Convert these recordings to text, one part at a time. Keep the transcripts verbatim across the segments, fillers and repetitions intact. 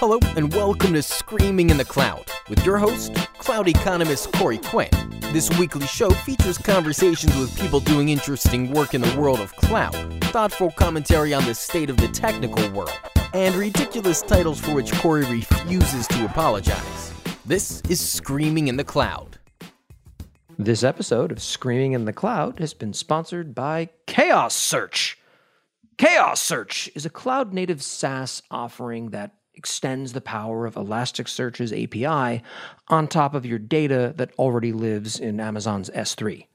Hello, and welcome to Screaming in the Cloud with your host, cloud economist Corey Quinn. This weekly show features conversations with people doing interesting work in the world of cloud, thoughtful commentary on the state of the technical world, and ridiculous titles for which Corey refuses to apologize. This is Screaming in the Cloud. This episode of Screaming in the Cloud has been sponsored by Chaos Search. Chaos Search is a cloud-native SaaS offering that extends the power of Elasticsearch's A P I on top of your data that already lives in Amazon's S three.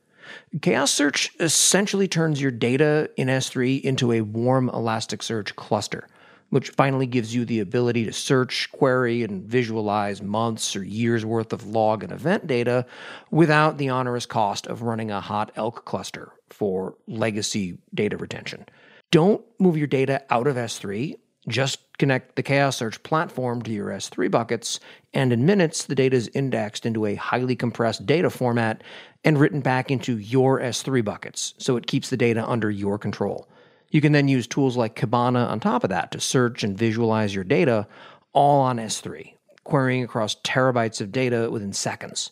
Chaos Search essentially turns your data in S three into a warm Elasticsearch cluster, which finally gives you the ability to search, query, and visualize months or years' worth of log and event data without the onerous cost of running a hot E L K cluster for legacy data retention. Don't move your data out of S three. Just connect the Chaos Search platform to your S three buckets, and in minutes, the data is indexed into a highly compressed data format and written back into your S three buckets, so it keeps the data under your control. You can then use tools like Kibana on top of that to search and visualize your data all on S three, querying across terabytes of data within seconds.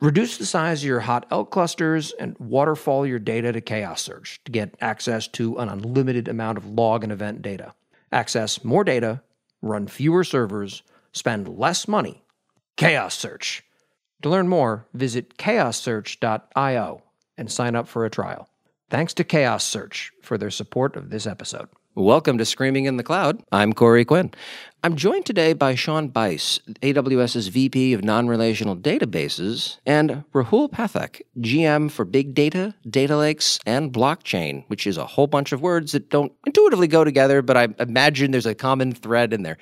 Reduce the size of your hot E L K clusters and waterfall your data to Chaos Search to get access to an unlimited amount of log and event data. Access more data, run fewer servers, spend less money. Chaos Search. To learn more, visit chaos search dot i o and sign up for a trial. Thanks to Chaos Search for their support of this episode. Welcome to Screaming in the Cloud. I'm Corey Quinn. I'm joined today by Sean Bice, AWS's V P of Non-Relational Databases, and Rahul Pathak, G M for Big Data, Data Lakes, and Blockchain, which is a whole bunch of words that don't intuitively go together, but I imagine there's a common thread in there.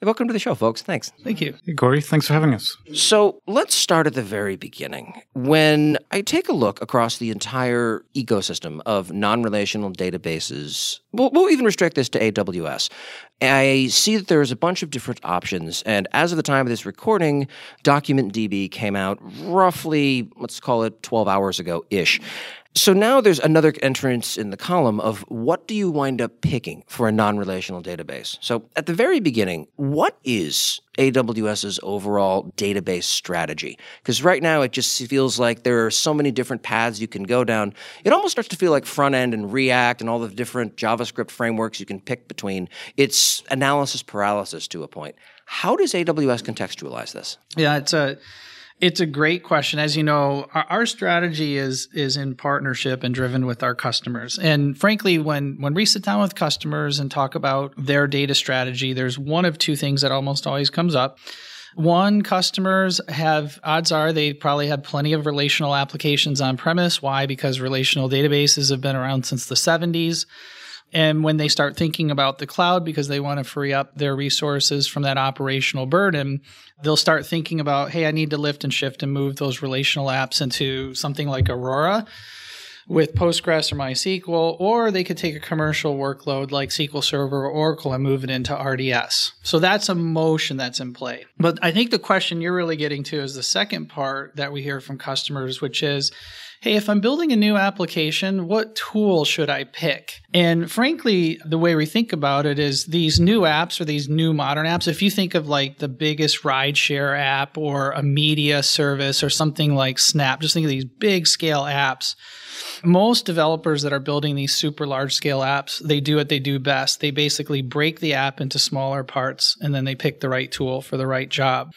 Welcome to the show, folks. Thanks. Thank you. Hey, Corey. Thanks for having us. So let's start at the very beginning. When I take a look across the entire ecosystem of non-relational databases, we'll, we'll even restrict this to A W S, I see that there's a bunch of different options. And as of the time of this recording, DocumentDB came out roughly, let's call it twelve hours ago-ish. So now there's another entrance in the column of what do you wind up picking for a non-relational database. So at the very beginning, what is AWS's overall database strategy? Because right now it just feels like there are so many different paths you can go down. It almost starts to feel like front-end and React and all the different JavaScript frameworks you can pick between. It's analysis paralysis to a point. How does A W S contextualize this? Yeah, it's a... It's a great question. As you know, our, our strategy is is in partnership and driven with our customers. And frankly, when, when we sit down with customers and talk about their data strategy, there's one of two things that almost always comes up. One, customers have, odds are they probably have plenty of relational applications on premise. Why? Because relational databases have been around since the seventies. And when they start thinking about the cloud because they want to free up their resources from that operational burden, they'll start thinking about, hey, I need to lift and shift and move those relational apps into something like Aurora with Postgres or MySQL, or they could take a commercial workload like S Q L Server or Oracle and move it into R D S. So that's a motion that's in play. But I think the question you're really getting to is the second part that we hear from customers, which is, hey, if I'm building a new application, what tool should I pick? And frankly, the way we think about it is these new apps or these new modern apps, if you think of like the biggest rideshare app or a media service or something like Snap, just think of these big scale apps. Most developers that are building these super large scale apps, they do what they do best. They basically break the app into smaller parts and then they pick the right tool for the right job.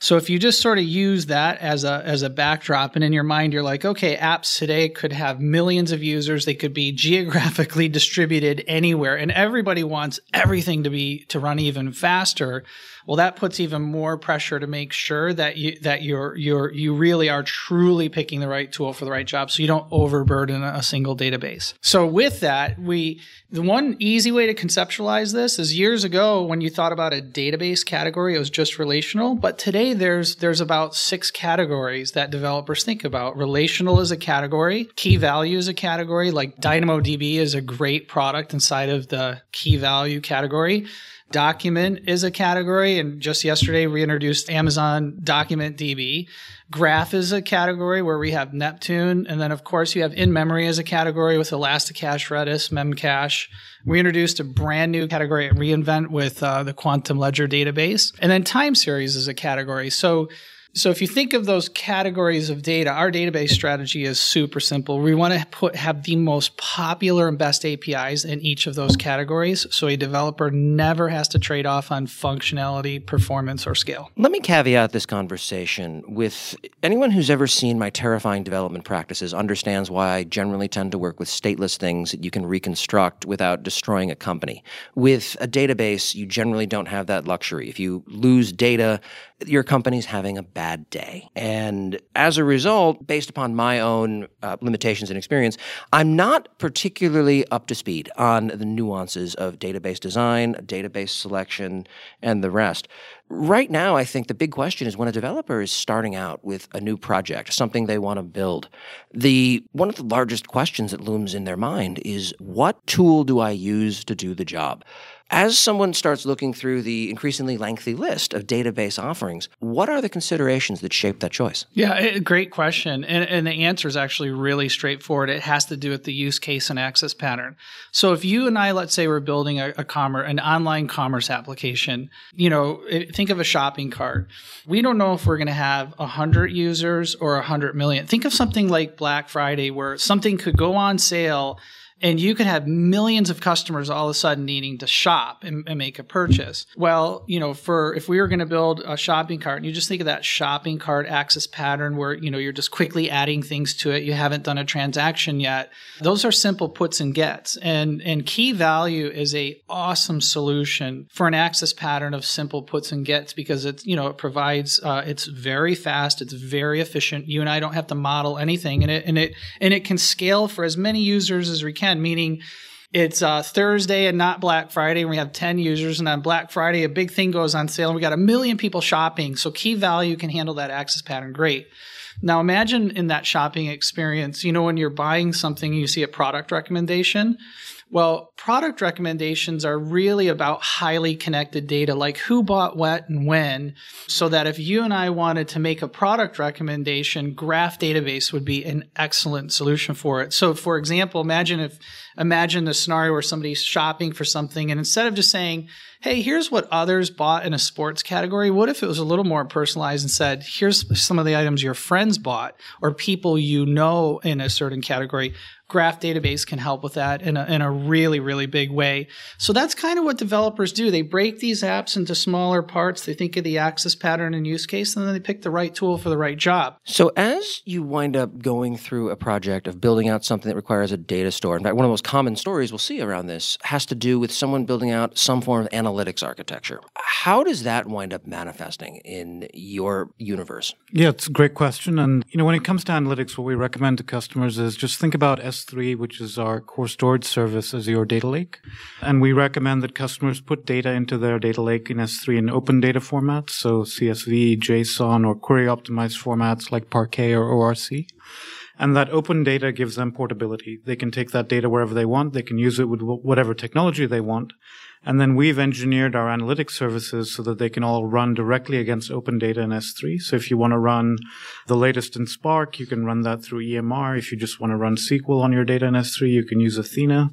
So if you just sort of use that as a as a backdrop and in your mind, you're like, okay, apps today could have millions of users. They could be geographically distributed anywhere and everybody wants everything to be to run even faster. Well, that puts even more pressure to make sure that you that you're you're you really are truly picking the right tool for the right job so you don't overburden a single database. So with that, we the one easy way to conceptualize this is years ago when you thought about a database category, it was just relational, but today there's there's about six categories that developers think about. Relational is a category, key value is a category, like DynamoDB is a great product inside of the key value category. Document is a category, and just yesterday we introduced Amazon DocumentDB. Graph is a category where we have Neptune, and then of course you have in-memory as a category with Elasticache, Redis, Memcache. We introduced a brand new category at re:Invent with uh, the Quantum Ledger Database. And then time series is a category. So So if you think of those categories of data, our database strategy is super simple. We want to put have the most popular and best A P Is in each of those categories, so a developer never has to trade off on functionality, performance, or scale. Let me caveat this conversation with anyone who's ever seen my terrifying development practices understands why I generally tend to work with stateless things that you can reconstruct without destroying a company. With a database, you generally don't have that luxury. If you lose data, your company's having a bad day. And as a result, based upon my own uh, limitations and experience, I'm not particularly up to speed on the nuances of database design, database selection, and the rest. Right now, I think the big question is when a developer is starting out with a new project, something they want to build, the one of the largest questions that looms in their mind is, what tool do I use to do the job? As someone starts looking through the increasingly lengthy list of database offerings, what are the considerations that shape that choice? Yeah, great question. And, and the answer is actually really straightforward. It has to do with the use case and access pattern. So if you and I, let's say we're building a, a commerce, an online commerce application, you know, think of a shopping cart. We don't know if we're going to have one hundred users or one hundred million. Think of something like Black Friday where something could go on sale and you could have millions of customers all of a sudden needing to shop and, and make a purchase. Well, you know, for if we were going to build a shopping cart, and you just think of that shopping cart access pattern where, you know, you're just quickly adding things to it. You haven't done a transaction yet. Those are simple puts and gets. And, and Key Value is a awesome solution for an access pattern of simple puts and gets because it's, you know, it provides, uh, it's very fast. It's very efficient. You and I don't have to model anything. And it, and it, and it can scale for as many users as we can. Meaning it's uh, Thursday and not Black Friday, and we have ten users, and on Black Friday, a big thing goes on sale, and we got a million people shopping. So Key Value can handle that access pattern great. Now imagine in that shopping experience, you know, when you're buying something, you see a product recommendation. Well, product recommendations are really about highly connected data, like who bought what and when, so that if you and I wanted to make a product recommendation, Graph Database would be an excellent solution for it. So, for example, imagine if imagine the scenario where somebody's shopping for something, and instead of just saying, hey, here's what others bought in a sports category, what if it was a little more personalized and said, here's some of the items your friends bought or people you know in a certain category? Graph Database can help with that in a, in a really, really big way. So that's kind of what developers do. They break these apps into smaller parts. They think of the access pattern and use case, and then they pick the right tool for the right job. So as you wind up going through a project of building out something that requires a data store, in fact, one of the most common stories we'll see around this has to do with someone building out some form of analytics architecture. How does that wind up manifesting in your universe? Yeah, it's a great question. And you know, when it comes to analytics, what we recommend to customers is just think about S three, which is our core storage service, as your data lake. And we recommend that customers put data into their data lake in S three in open data formats, so C S V, JSON, or query-optimized formats like Parquet or O R C. And that open data gives them portability. They can take that data wherever they want. They can use it with whatever technology they want. And then we've engineered our analytics services so that they can all run directly against open data in S three. So if you want to run the latest in Spark, you can run that through E M R. If you just want to run S Q L on your data in S three, you can use Athena.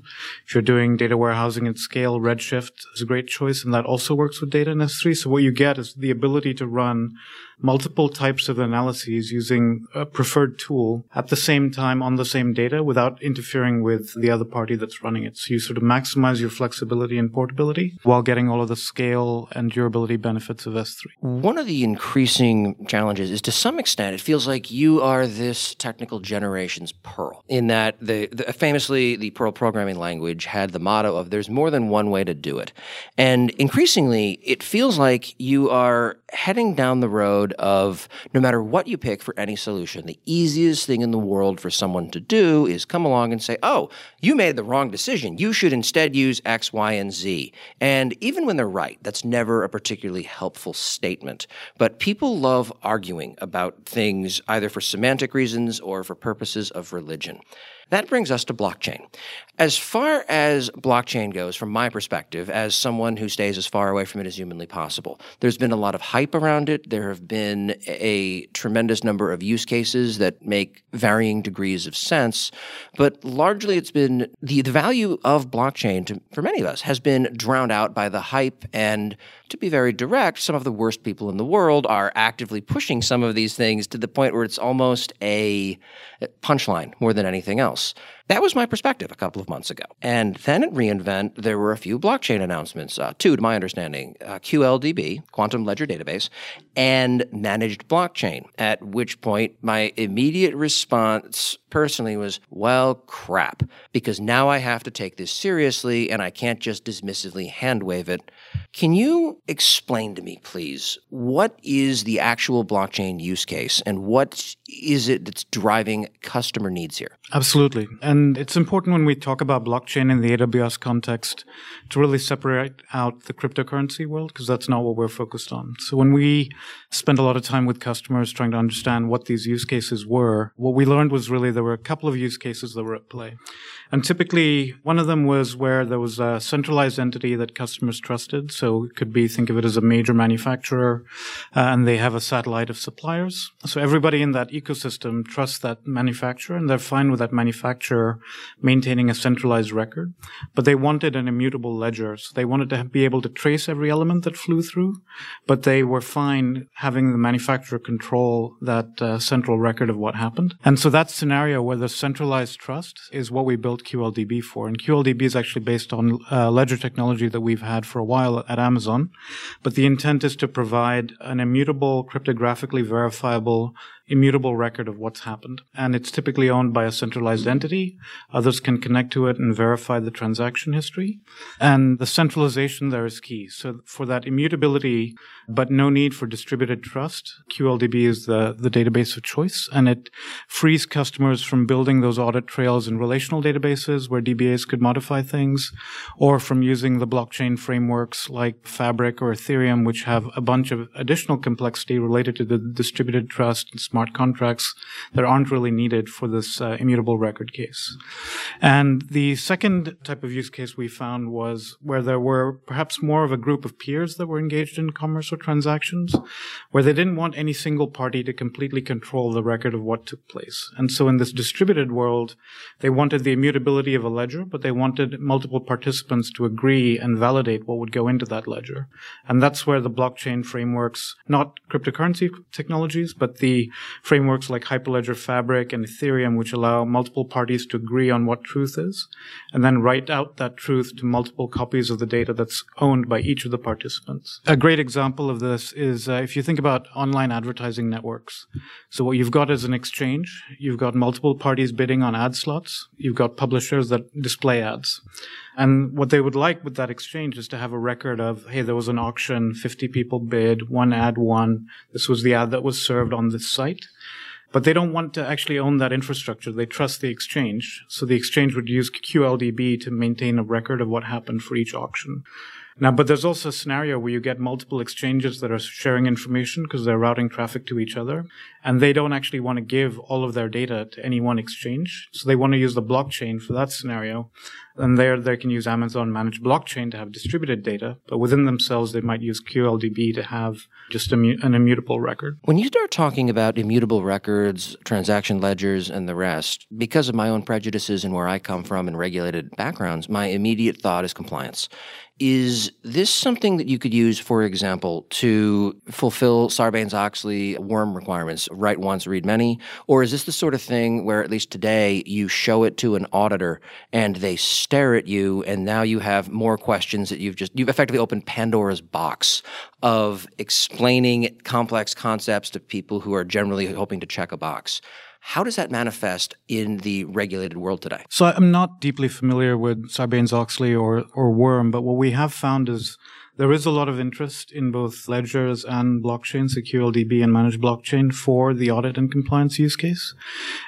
If you're doing data warehousing at scale, Redshift is a great choice, and that also works with data in S three. So what you get is the ability to run multiple types of analyses using a preferred tool at the same time on the same data without interfering with the other party that's running it. So you sort of maximize your flexibility and portability while getting all of the scale and durability benefits of S three. One of the increasing challenges is, to some extent, it feels like you are this technical generation's Perl, in that the, the famously the Perl programming language had the motto of there's more than one way to do it. And increasingly, it feels like you are heading down the road of no matter what you pick for any solution, the easiest thing in the world for someone to do is come along and say, oh, you made the wrong decision. You should instead use X, Y, and Z. And even when they're right, that's never a particularly helpful statement. But people love arguing about things either for semantic reasons or for purposes of religion. That brings us to blockchain. As far as blockchain goes, from my perspective, as someone who stays as far away from it as humanly possible, there's been a lot of hype around it. There have been a tremendous number of use cases that make varying degrees of sense, but largely it's been the, the value of blockchain to, for many of us has been drowned out by the hype. And to be very direct, some of the worst people in the world are actively pushing some of these things to the point where it's almost a punchline more than anything else. That was my perspective a couple of months ago. And then at re:Invent, there were a few blockchain announcements, uh, two to my understanding, uh, Q L D B, Quantum Ledger Database, and Managed Blockchain, at which point my immediate response personally was, well, crap, because now I have to take this seriously and I can't just dismissively hand wave it. Can you explain to me, please, what is the actual blockchain use case and what is it that's driving customer needs here? Absolutely. And it's important when we talk about blockchain in the A W S context to really separate out the cryptocurrency world, because that's not what we're focused on. So when we spent a lot of time with customers trying to understand what these use cases were, what we learned was really there were a couple of use cases that were at play. And typically, one of them was where there was a centralized entity that customers trusted. So it could be, think of it as a major manufacturer, uh, and they have a satellite of suppliers. So everybody in that ecosystem trusts that manufacturer, and they're fine with that manufacturer maintaining a centralized record. But they wanted an immutable ledger. So they wanted to be able to trace every element that flew through, but they were fine having the manufacturer control that uh, central record of what happened. And so that scenario where the centralized trust is what we built Q L D B for. And Q L D B is actually based on uh, ledger technology that we've had for a while at Amazon. But the intent is to provide an immutable, cryptographically verifiable, immutable record of what's happened. And it's typically owned by a centralized entity. Others can connect to it and verify the transaction history. And the centralization there is key. So for that immutability, but no need for distributed trust, Q L D B is the, the database of choice. And it frees customers from building those audit trails in relational databases where D B As could modify things, or from using the blockchain frameworks like Fabric or Ethereum, which have a bunch of additional complexity related to the distributed trust and smart contracts that aren't really needed for this uh, immutable record case. And the second type of use case we found was where there were perhaps more of a group of peers that were engaged in commerce or transactions, where they didn't want any single party to completely control the record of what took place. And so in this distributed world, they wanted the immutability of a ledger, but they wanted multiple participants to agree and validate what would go into that ledger. And that's where the blockchain frameworks, not cryptocurrency technologies, but the frameworks like Hyperledger Fabric and Ethereum, which allow multiple parties to agree on what truth is, and then write out that truth to multiple copies of the data that's owned by each of the participants. A great example of this is uh, if you think about online advertising networks. So what you've got is an exchange. You've got multiple parties bidding on ad slots. You've got publishers that display ads. And what they would like with that exchange is to have a record of, hey, there was an auction, fifty people bid, one ad won. This was the ad that was served on this site. But they don't want to actually own that infrastructure. They trust the exchange. So the exchange would use Q L D B to maintain a record of what happened for each auction. Now, but there's also a scenario where you get multiple exchanges that are sharing information because they're routing traffic to each other, and they don't actually want to give all of their data to any one exchange. So they want to use the blockchain for that scenario. And there they can use Amazon Managed Blockchain to have distributed data, but within themselves, they might use Q L D B to have just immu- an immutable record. When you start talking about immutable records, transaction ledgers, and the rest, because of my own prejudices and where I come from and regulated backgrounds, my immediate thought is compliance. Is this something that you could use, for example, to fulfill Sarbanes-Oxley worm requirements, write once, read many? Or is this the sort of thing where, at least today, you show it to an auditor and they stare at you and now you have more questions that you've just, you've effectively opened Pandora's box of explaining complex concepts to people who are generally hoping to check a box? How does that manifest in the regulated world today? So I'm not deeply familiar with Sarbanes-Oxley or, or worm, but what we have found is there is a lot of interest in both ledgers and blockchain, so Q L D B and Managed Blockchain, for the audit and compliance use case.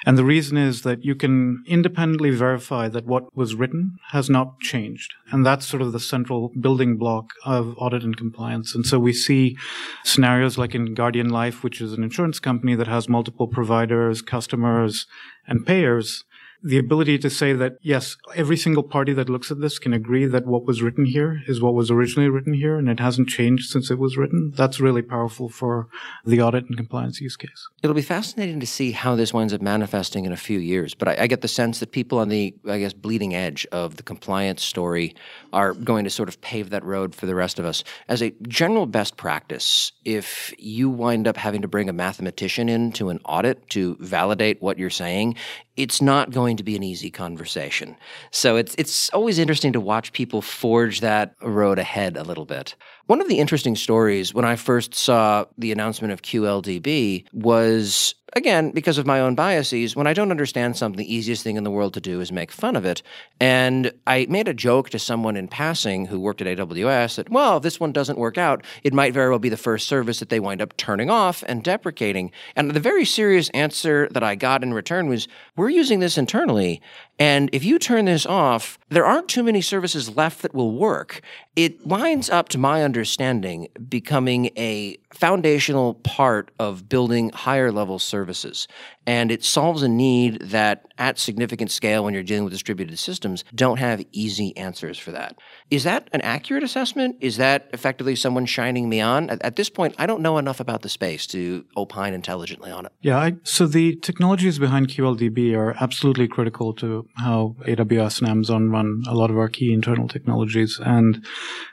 And the reason is that you can independently verify that what was written has not changed. And that's sort of the central building block of audit and compliance. And so we see scenarios like in Guardian Life, which is an insurance company that has multiple providers, customers, and payers. the ability to say that, yes, every single party that looks at this can agree that what was written here is what was originally written here, and it hasn't changed since it was written, that's really powerful for the audit and compliance use case. It'll be fascinating to see how this winds up manifesting in a few years, but I, I get the sense that people on the, I guess, bleeding edge of the compliance story are going to sort of pave that road for the rest of us. As a general best practice, if you wind up having to bring a mathematician into an audit to validate what you're saying, it's not going to be an easy conversation. So it's it's always interesting to watch people forge that road ahead a little bit. One of the interesting stories when I first saw the announcement of Q L D B was, again, because of my own biases, when I don't understand something, the easiest thing in the world to do is make fun of it. And I made a joke to someone in passing who worked at A W S that, well, if this one doesn't work out, it might very well be the first service that they wind up turning off and deprecating. And the very serious answer that I got in return was, we're using this internally, and if you turn this off, there aren't too many services left that will work. It winds up, to my understanding, becoming a foundational part of building higher-level services. And it solves a need that, at significant scale when you're dealing with distributed systems, don't have easy answers for that. Is that an accurate assessment? Is that effectively someone shining me on? At, at this point, I don't know enough about the space to opine intelligently on it. Yeah, I, so the technologies behind Q L D B are absolutely critical to how A W S and Amazon run a lot of our key internal technologies. And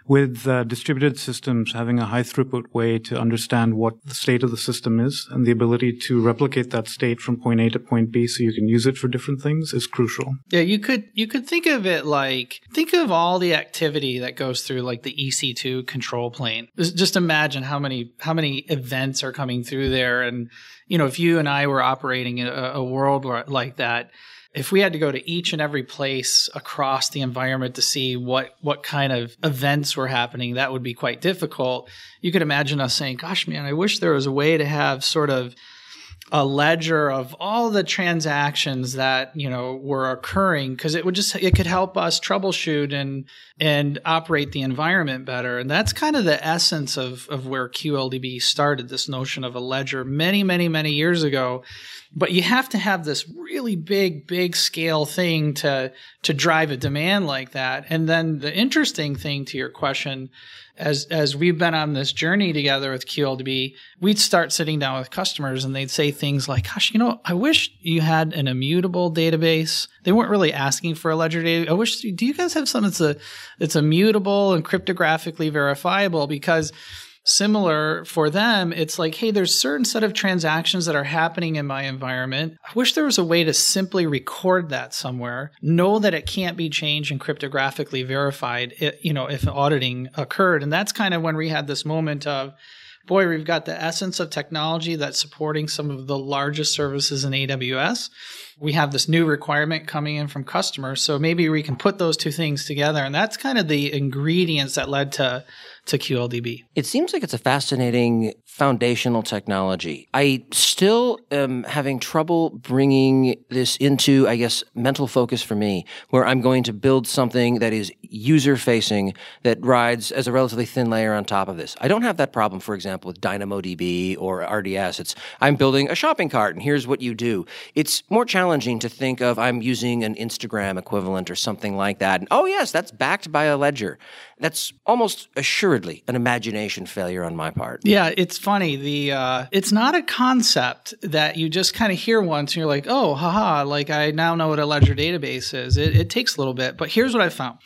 with uh, distributed systems, having a high-throughput way to understand what the state of the system is and the ability to replicate that state from point A to point B so you can use it for different things is crucial. Yeah, you could you could think of it like, think of all the activity that goes through like the E C two control plane. Just imagine how many how many events are coming through there. And, you know, if you and I were operating in a, a world like that, if we had to go to each and every place across the environment to see what, what kind of events were happening, that would be quite difficult. You could imagine us saying, gosh, man, I wish there was a way to have sort of a ledger of all the transactions that, you know, were occurring, because it would just, it could help us troubleshoot and and operate the environment better. And that's kind of the essence of of where Q L D B started, this notion of a ledger many, many, many years ago. But you have to have this really big, big scale thing to to drive a demand like that. And then the interesting thing to your question, as as we've been on this journey together with Q L D B, we'd start sitting down with customers and they'd say things like, gosh, you know, I wish you had an immutable database. They weren't really asking for a ledger database. I wish, do you guys have something that's, a, that's immutable and cryptographically verifiable? Because similar for them, it's like, hey, there's a certain set of transactions that are happening in my environment. I wish there was a way to simply record that somewhere, know that it can't be changed and cryptographically verified, it, you know, if auditing occurred. And that's kind of when we had this moment of, boy, we've got the essence of technology that's supporting some of the largest services in A W S. We have this new requirement coming in from customers, so maybe we can put those two things together. And that's kind of the ingredients that led to to Q L D B. It seems like it's a fascinating foundational technology. I still am having trouble bringing this into, I guess, mental focus for me, where I'm going to build something that is user-facing that rides as a relatively thin layer on top of this. I don't have that problem, for example, with DynamoDB or R D S. It's, I'm building a shopping cart, and here's what you do. It's more challenging to think of, I'm using an Instagram equivalent or something like that. And, oh, yes, that's backed by a ledger. That's almost assuredly an imagination failure on my part. Yeah, it's funny. The uh, it's not a concept that you just kind of hear once and you're like, oh, haha, like I now know what a ledger database is. It, it takes a little bit, but here's what I found.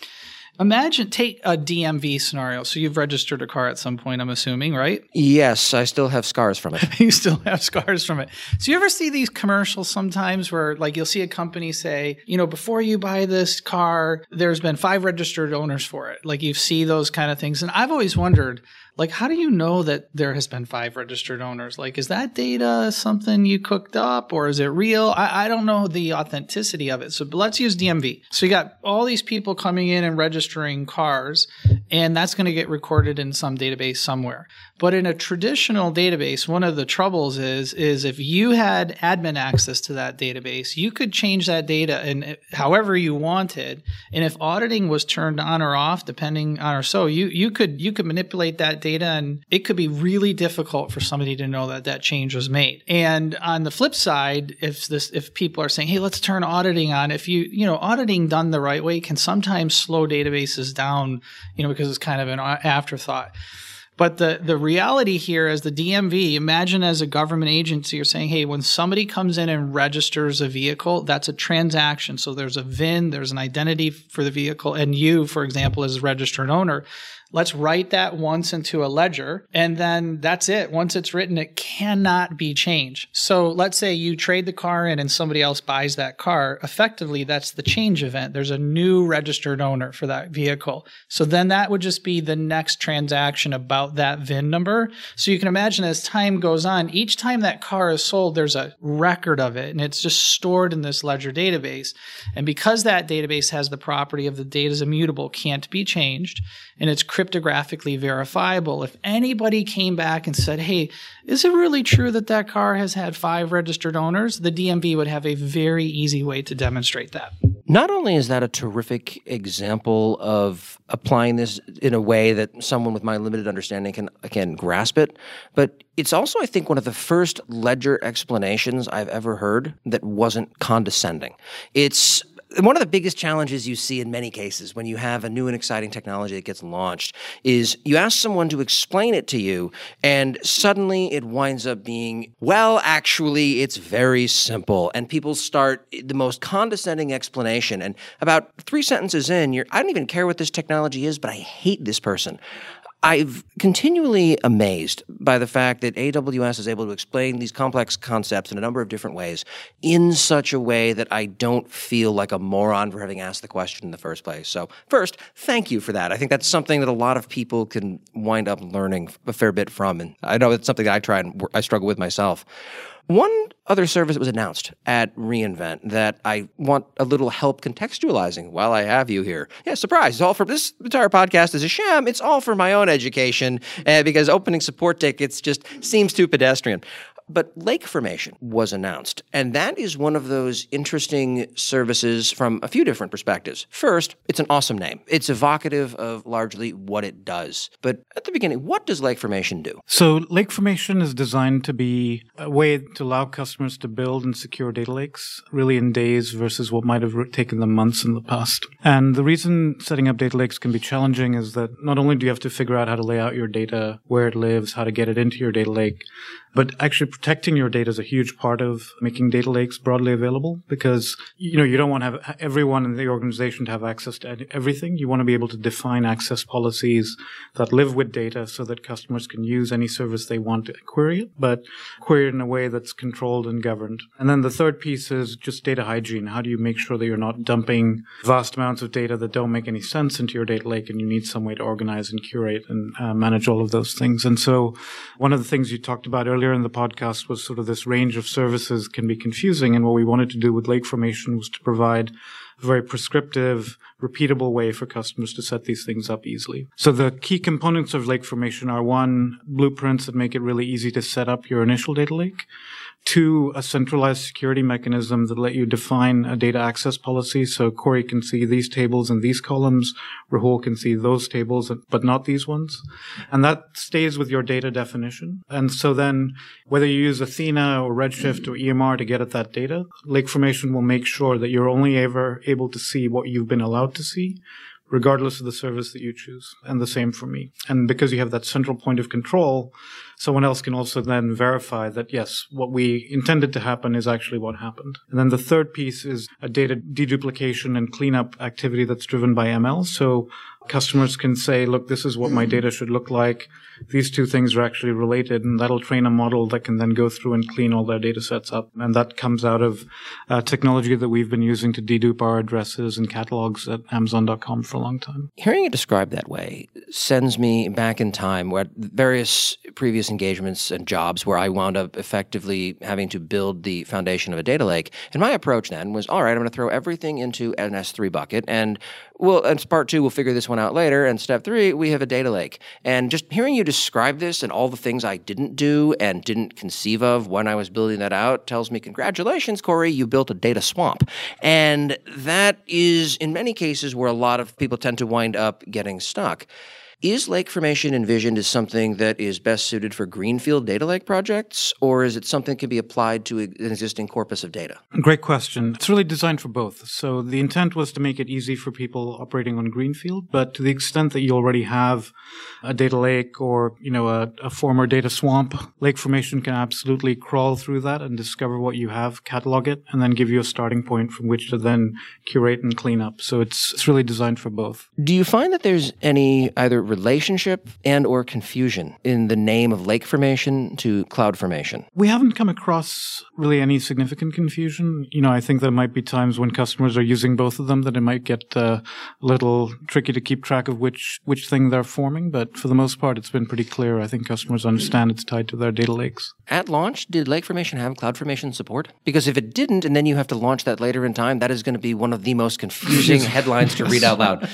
Imagine, take a D M V scenario. So you've registered a car at some point, I'm assuming, right? Yes, I still have scars from it. You still have scars from it. So you ever see these commercials sometimes where like you'll see a company say, you know, before you buy this car, there's been five registered owners for it. Like you see those kind of things. And I've always wondered, like, how do you know that there has been five registered owners? Like, is that data something you cooked up or is it real? I, I don't know the authenticity of it. So but let's use D M V. So you got all these people coming in and registering registering cars, and that's going to get recorded in some database somewhere. But in a traditional database, one of the troubles is, is if you had admin access to that database, you could change that data in however you wanted. And if auditing was turned on or off, depending on or so, you, you could you could manipulate that data, and it could be really difficult for somebody to know that that change was made. And on the flip side, if this if people are saying, hey, let's turn auditing on, if you, you know, auditing done the right way can sometimes slow databases down, you know, because it's kind of an afterthought. But the, the reality here is the D M V, imagine as a government agency, you're saying, hey, when somebody comes in and registers a vehicle, that's a transaction. So there's a V I N, there's an identity for the vehicle, and you, for example, as a registered owner, let's write that once into a ledger, and then that's it. Once it's written, it cannot be changed. So let's say you trade the car in and somebody else buys that car. Effectively, that's the change event. There's a new registered owner for that vehicle. So then that would just be the next transaction about that V I N number. So you can imagine as time goes on, each time that car is sold, there's a record of it, and it's just stored in this ledger database. And because that database has the property of the data is immutable, can't be changed, and it's cryptographically verifiable. If anybody came back and said, hey, is it really true that that car has had five registered owners? The D M V would have a very easy way to demonstrate that. Not only is that a terrific example of applying this in a way that someone with my limited understanding can, can grasp it, but it's also, I think, one of the first ledger explanations I've ever heard that wasn't condescending. It's one of the biggest challenges you see in many cases when you have a new and exciting technology that gets launched is you ask someone to explain it to you, and suddenly it winds up being, well, actually, it's very simple. And people start the most condescending explanation. And about three sentences in, you're, I don't even care what this technology is, but I hate this person. I've continually amazed by the fact that A W S is able to explain these complex concepts in a number of different ways in such a way that I don't feel like a moron for having asked the question in the first place. So first, thank you for that. I think that's something that a lot of people can wind up learning a fair bit from. And I know it's something that I try and I struggle with myself. One other service that was announced at re:Invent that I want a little help contextualizing while I have you here. Yeah, surprise. It's all for this entire podcast is a sham. It's all for my own education uh, because opening support tickets just seems too pedestrian. But Lake Formation was announced, and that is one of those interesting services from a few different perspectives. First, it's an awesome name. It's evocative of largely what it does. But at the beginning, what does Lake Formation do? So Lake Formation is designed to be a way to allow customers to build and secure data lakes, really in days versus what might have taken them months in the past. And the reason setting up data lakes can be challenging is that not only do you have to figure out how to lay out your data, where it lives, how to get it into your data lake, but actually protecting your data is a huge part of making data lakes broadly available because, you know, you don't want to have everyone in the organization to have access to everything. You want to be able to define access policies that live with data so that customers can use any service they want to query it, but query it in a way that's controlled and governed. And then the third piece is just data hygiene. How do you make sure that you're not dumping vast amounts of data that don't make any sense into your data lake, and you need some way to organize and curate and uh, manage all of those things. And so one of the things you talked about earlier in the podcast was sort of this range of services can be confusing. And what we wanted to do with Lake Formation was to provide a very prescriptive, repeatable way for customers to set these things up easily. So the key components of Lake Formation are, one, blueprints that make it really easy to set up your initial data lake. Two, a centralized security mechanism that let you define a data access policy. So Corey can see these tables and these columns. Rahul can see those tables, but not these ones. And that stays with your data definition. And so then whether you use Athena or Redshift or E M R to get at that data, Lake Formation will make sure that you're only ever able to see what you've been allowed to see, regardless of the service that you choose, and the same for me. And because you have that central point of control, someone else can also then verify that, yes, what we intended to happen is actually what happened. And then the third piece is a data deduplication and cleanup activity that's driven by M L. So customers can say, look, this is what my data should look like. These two things are actually related, and that'll train a model that can then go through and clean all their data sets up. And that comes out of uh, technology that we've been using to dedupe our addresses and catalogs at Amazon dot com for a long time. Hearing it described that way sends me back in time where various previous engagements and jobs where I wound up effectively having to build the foundation of a data lake. And my approach then was, all right, I'm going to throw everything into an S three bucket. And well, and part two, we'll figure this one out later. And step three, we have a data lake. And just hearing you describe this and all the things I didn't do and didn't conceive of when I was building that out tells me, congratulations, Corey, you built a data swamp. And that is, in many cases, where a lot of people tend to wind up getting stuck. Is Lake Formation envisioned as something that is best suited for greenfield data lake projects, or is it something that can be applied to an existing corpus of data? Great question. It's really designed for both. So the intent was to make it easy for people operating on greenfield, but to the extent that you already have a data lake or, you know, a, a former data swamp, Lake Formation can absolutely crawl through that and discover what you have, catalog it, and then give you a starting point from which to then curate and clean up. So it's, it's really designed for both. Do you find that there's any either relationship and or confusion in the name of Lake Formation to Cloud Formation? We haven't come across really any significant confusion. You know, I think there might be times when customers are using both of them that it might get uh, a little tricky to keep track of which, which thing they're forming. But for the most part, it's been pretty clear. I think customers understand it's tied to their data lakes. At launch, did Lake Formation have Cloud Formation support? Because if it didn't, and then you have to launch that later in time, that is going to be one of the most confusing headlines to read out loud.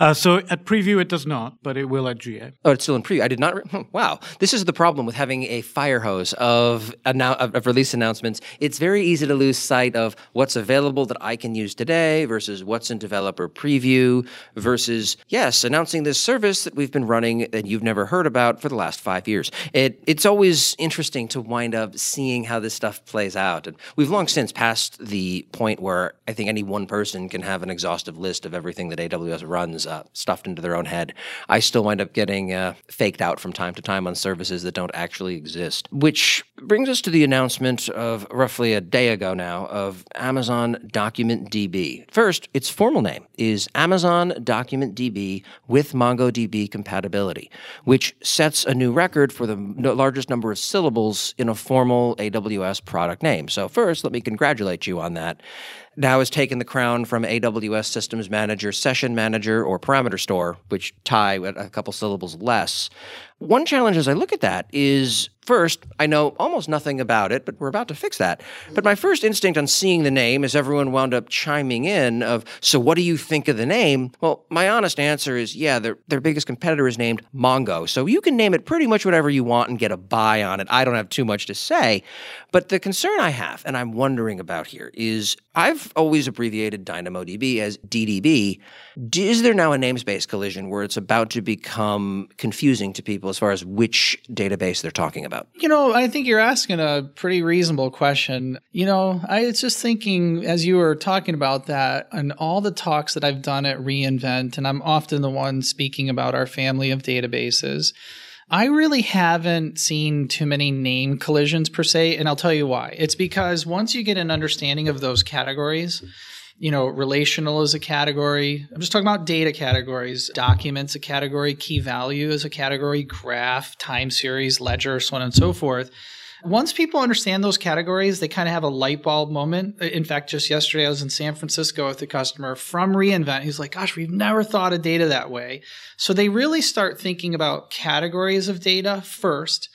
Uh, so at preview, it does not, but it will at G A. Oh, it's still in preview. I did not. Re- wow. This is the problem with having a fire hose of, annou- of release announcements. It's very easy to lose sight of what's available that I can use today versus what's in developer preview versus, yes, announcing this service that we've been running and you've never heard about for the last five years. It, it's always interesting to wind up seeing how this stuff plays out. And we've long since passed the point where I think any one person can have an exhaustive list of everything that A W S runs uh, stuffed into their own head. I still wind up getting uh, faked out from time to time on services that don't actually exist. Which brings us to the announcement of roughly a day ago now of Amazon DocumentDB. First, its formal name is Amazon DocumentDB with MongoDB compatibility, which sets a new record for the largest number of syllables in a formal A W S product name. So first, let me congratulate you on that. Now has taken the crown from A W S Systems Manager, Session Manager, or Parameter Store, which tie a couple syllables less. One challenge as I look at that is, first, I know almost nothing about it, but we're about to fix that. But my first instinct on seeing the name is everyone wound up chiming in of, so what do you think of the name? Well, my honest answer is, yeah, their, their biggest competitor is named Mongo. So you can name it pretty much whatever you want and get a buy on it. I don't have too much to say. But the concern I have, and I'm wondering about here, is I've always abbreviated DynamoDB as D D B. Is there now a namespace collision where it's about to become confusing to people as far as which database they're talking about? You know, I think you're asking a pretty reasonable question. You know, I was just thinking as you were talking about that and all the talks that I've done at re:Invent, and I'm often the one speaking about our family of databases, I really haven't seen too many name collisions per se, and I'll tell you why. It's because once you get an understanding of those categories, you know, relational is a category. I'm just talking about data categories. Documents, a category. Key value is a category. Graph, time series, ledger, so on and so forth. Once people understand those categories, they kind of have a light bulb moment. In fact, just yesterday I was in San Francisco with a customer from re:Invent. He's like, gosh, we've never thought of data that way. So they really start thinking about categories of data first,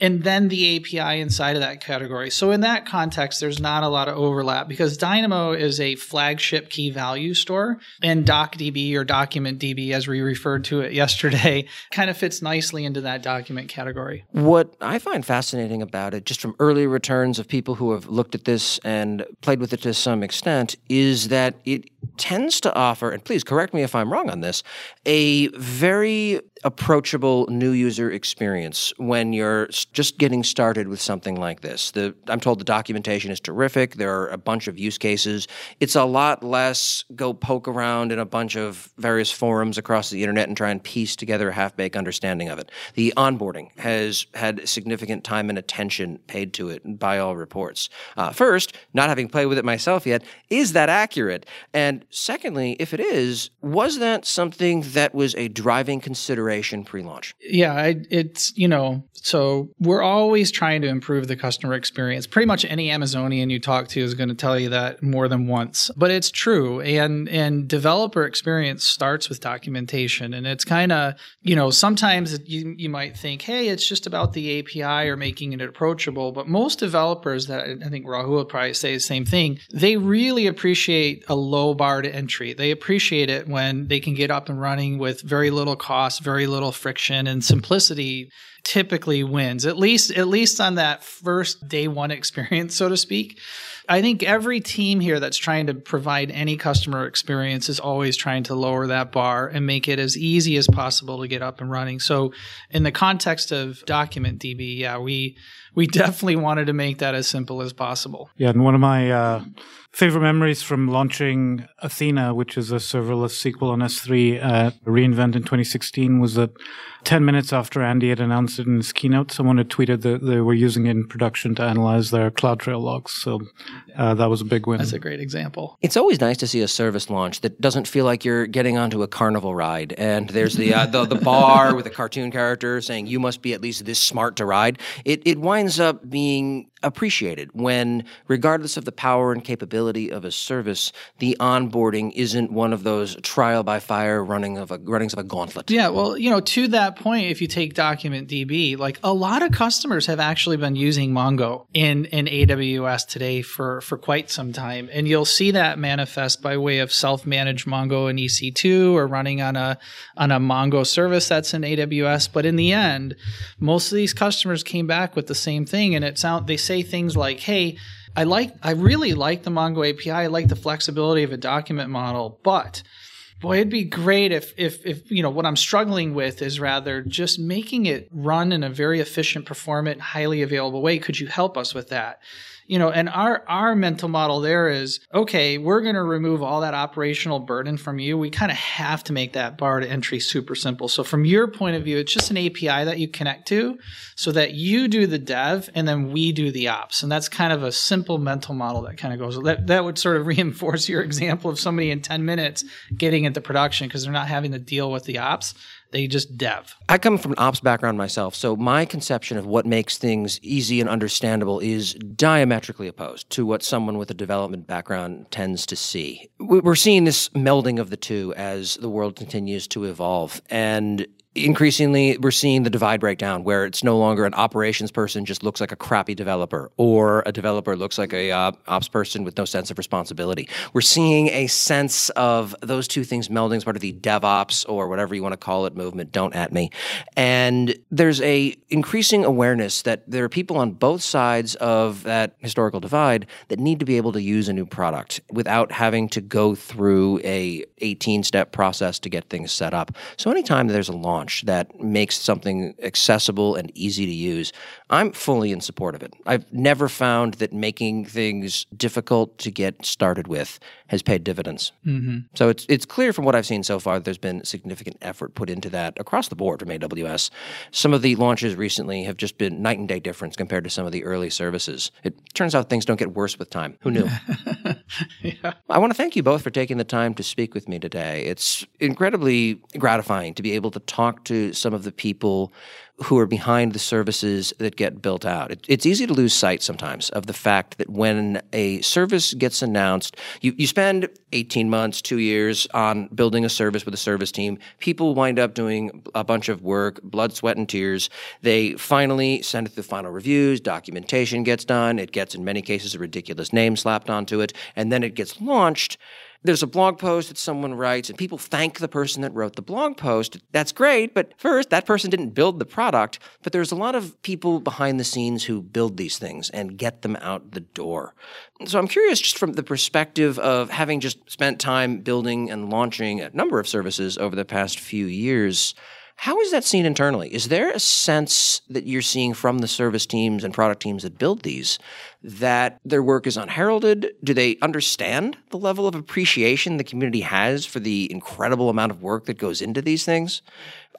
and then the A P I inside of that category. So in that context, there's not a lot of overlap because Dynamo is a flagship key value store, and DocDB or DocumentDB, as we referred to it yesterday, kind of fits nicely into that document category. What I find fascinating about it, just from early returns of people who have looked at this and played with it to some extent, is that it tends to offer, and please correct me if I'm wrong on this, a very approachable new user experience when you're just getting started with something like this. The, I'm told the documentation is terrific. There are a bunch of use cases. It's a lot less go poke around in a bunch of various forums across the internet and try and piece together a half-baked understanding of it. The onboarding has had significant time and attention paid to it by all reports. Uh, first, not having played with it myself yet, is that accurate? And secondly, if it is, was that something that was a driving consideration pre-launch? Yeah, I, it's, you know, so we're always trying to improve the customer experience. Pretty much any Amazonian you talk to is going to tell you that more than once, but it's true. And, and developer experience starts with documentation. And it's kind of, you know, sometimes you, you might think, hey, it's just about the A P I or making it approachable. But most developers that I think Rahul would probably say the same thing, they really appreciate a low bar to entry. They appreciate it when they can get up and running with very little cost, very little friction, and simplicity typically wins, at least at least on that first day one experience, so to speak. I think every team here that's trying to provide any customer experience is always trying to lower that bar and make it as easy as possible to get up and running. So in the context of DocumentDB, yeah, we we definitely wanted to make that as simple as possible. Yeah, and one of my uh, favorite memories from launching Athena, which is a serverless sequel on S three at re:Invent in twenty sixteen, was that ten minutes after Andy had announced it in his keynote, someone had tweeted that they were using it in production to analyze their CloudTrail logs. So uh, that was a big win. That's a great example. It's always nice to see a service launch that doesn't feel like you're getting onto a carnival ride. And there's the uh, the, the bar with a cartoon character saying, you must be at least this smart to ride. It, it winds up being appreciated when, regardless of the power and capability of a service, the onboarding isn't one of those trial by fire running of a runnings of a gauntlet. Yeah, well, you know, to that point, if you take DocumentDB, like a lot of customers have actually been using Mongo in, in A W S today for, for quite some time. And you'll see that manifest by way of self-managed Mongo and E C two or running on a on a Mongo service that's in A W S. But in the end, most of these customers came back with the same thing, and it sound they say things like, hey, I like, I really like the Mongo A P I. I like the flexibility of a document model, but boy, it'd be great if, if, if, you know, what I'm struggling with is rather just making it run in a very efficient, performant, highly available way. Could you help us with that? You know, and our, our mental model there is, okay, we're going to remove all that operational burden from you. We kind of have to make that bar to entry super simple. So from your point of view, it's just an A P I that you connect to so that you do the dev and then we do the ops. And that's kind of a simple mental model that kind of goes, that, that would sort of reinforce your example of somebody in ten minutes getting into production because they're not having to deal with the ops. They just dev. I come from an ops background myself, so my conception of what makes things easy and understandable is diametrically opposed to what someone with a development background tends to see. We're seeing this melding of the two as the world continues to evolve, and increasingly, we're seeing the divide break down where it's no longer an operations person just looks like a crappy developer or a developer looks like a uh, ops person with no sense of responsibility. We're seeing a sense of those two things melding as part of the DevOps or whatever you want to call it movement, don't at me. And there's a increasing awareness that there are people on both sides of that historical divide that need to be able to use a new product without having to go through a eighteen-step process to get things set up. So anytime there's a launch that makes something accessible and easy to use, I'm fully in support of it. I've never found that making things difficult to get started with has paid dividends. Mm-hmm. So it's it's clear from what I've seen so far that there's been significant effort put into that across the board from A W S. Some of the launches recently have just been night and day difference compared to some of the early services. It turns out things don't get worse with time. Who knew? Yeah. I want to thank you both for taking the time to speak with me today. It's incredibly gratifying to be able to talk to some of the people who are behind the services that get built out. It, it's easy to lose sight sometimes of the fact that when a service gets announced, you, you spend eighteen months, two years on building a service with a service team. People wind up doing a bunch of work, blood, sweat, and tears. They finally send it through final reviews, documentation gets done, it gets in many cases a ridiculous name slapped onto it, and then it gets launched. There's a blog post that someone writes, and people thank the person that wrote the blog post. That's great, but first, that person didn't build the product. But there's a lot of people behind the scenes who build these things and get them out the door. So I'm curious, just from the perspective of having just spent time building and launching a number of services over the past few years, how is that seen internally? Is there a sense that you're seeing from the service teams and product teams that build these that their work is unheralded? Do they understand the level of appreciation the community has for the incredible amount of work that goes into these things?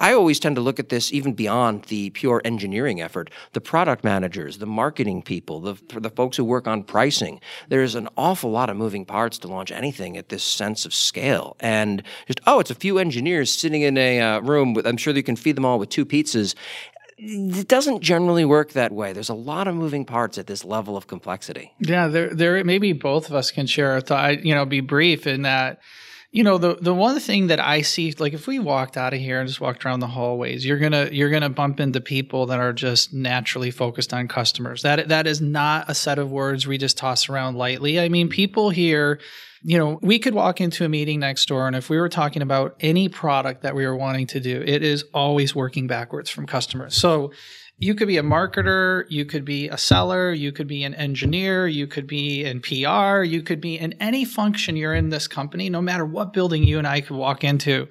I always tend to look at this even beyond the pure engineering effort. The product managers, the marketing people, the, the folks who work on pricing. There's an awful lot of moving parts to launch anything at this sense of scale. And just, oh, it's a few engineers sitting in a uh, room with, I'm sure you can feed them all with two pizzas. It doesn't generally work that way. There's a lot of moving parts at this level of complexity. Yeah, there, there. Maybe both of us can share our thought. You know, be brief in that. You know, the the one thing that I see, like if we walked out of here and just walked around the hallways, you're gonna you're gonna bump into people that are just naturally focused on customers. That that is not a set of words we just toss around lightly. I mean, people here. You know, we could walk into a meeting next door, and if we were talking about any product that we were wanting to do, it is always working backwards from customers. So you could be a marketer, you could be a seller, you could be an engineer, you could be in P R, you could be in any function you're in this company, no matter what building you and I could walk into.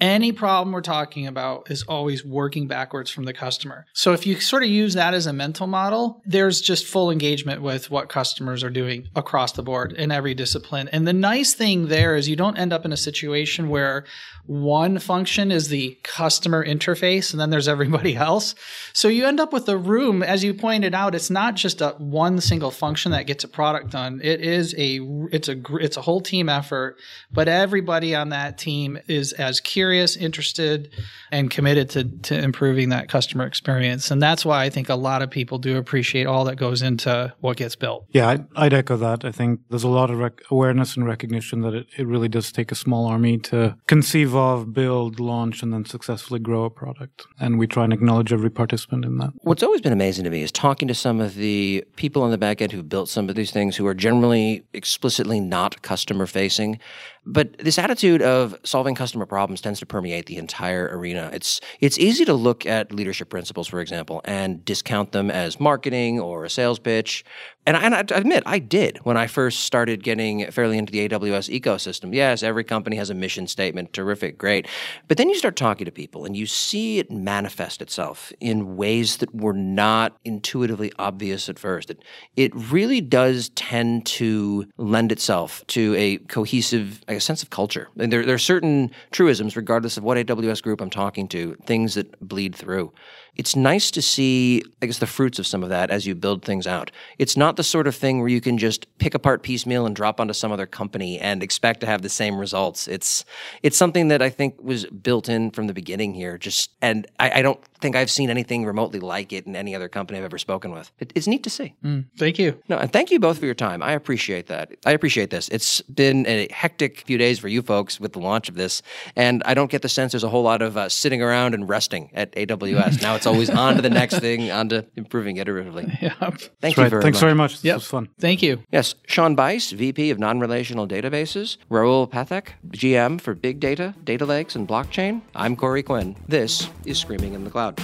Any problem we're talking about is always working backwards from the customer. So if you sort of use that as a mental model, there's just full engagement with what customers are doing across the board in every discipline. And the nice thing there is you don't end up in a situation where one function is the customer interface and then there's everybody else. So you end up with a room, as you pointed out, it's not just a one single function that gets a product done. It is a it's a it's a whole team effort, but everybody on that team is as curious Curious, interested, and committed to, to improving that customer experience. And that's why I think a lot of people do appreciate all that goes into what gets built. Yeah, I'd, I'd echo that. I think there's a lot of rec- awareness and recognition that it, it really does take a small army to conceive of, build, launch, and then successfully grow a product. And we try and acknowledge every participant in that. What's always been amazing to me is talking to some of the people on the back end who built some of these things who are generally explicitly not customer-facing. But this attitude of solving customer problems tends to permeate the entire arena. It's it's easy to look at leadership principles, for example, and discount them as marketing or a sales pitch. And I, and I admit, I did when I first started getting fairly into the A W S ecosystem. Yes, every company has a mission statement. Terrific, great. But then you start talking to people and you see it manifest itself in ways that were not intuitively obvious at first. It, it really does tend to lend itself to a cohesive, a sense of culture. And there, there are certain truisms, regardless of what A W S group I'm talking to, things that bleed through. It's nice to see, I guess, the fruits of some of that as you build things out. It's not the sort of thing where you can just pick apart piecemeal and drop onto some other company and expect to have the same results. It's it's something that I think was built in from the beginning here. Just and I, I don't think I've seen anything remotely like it in any other company I've ever spoken with. It, it's neat to see. Mm, thank you. No, and thank you both for your time. I appreciate that. I appreciate this. It's been a hectic few days for you folks with the launch of this, and I don't get the sense there's a whole lot of uh, sitting around and resting at A W S. Now it's It's always on to the next thing, on to improving iteratively. Yep. Thank That's you right. very Thanks much. very much. This yep. was fun. Thank you. Yes, Sean Bice, V P of Non-Relational Databases, Rahul Pathak, G M for Big Data, Data Lakes, and Blockchain. I'm Corey Quinn. This is Screaming in the Cloud.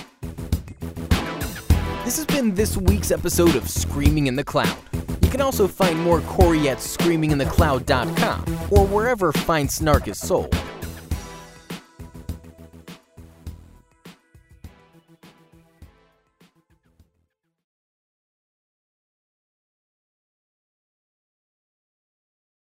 This has been this week's episode of Screaming in the Cloud. You can also find more Corey at screaming in the cloud dot com or wherever Fine Snark is sold.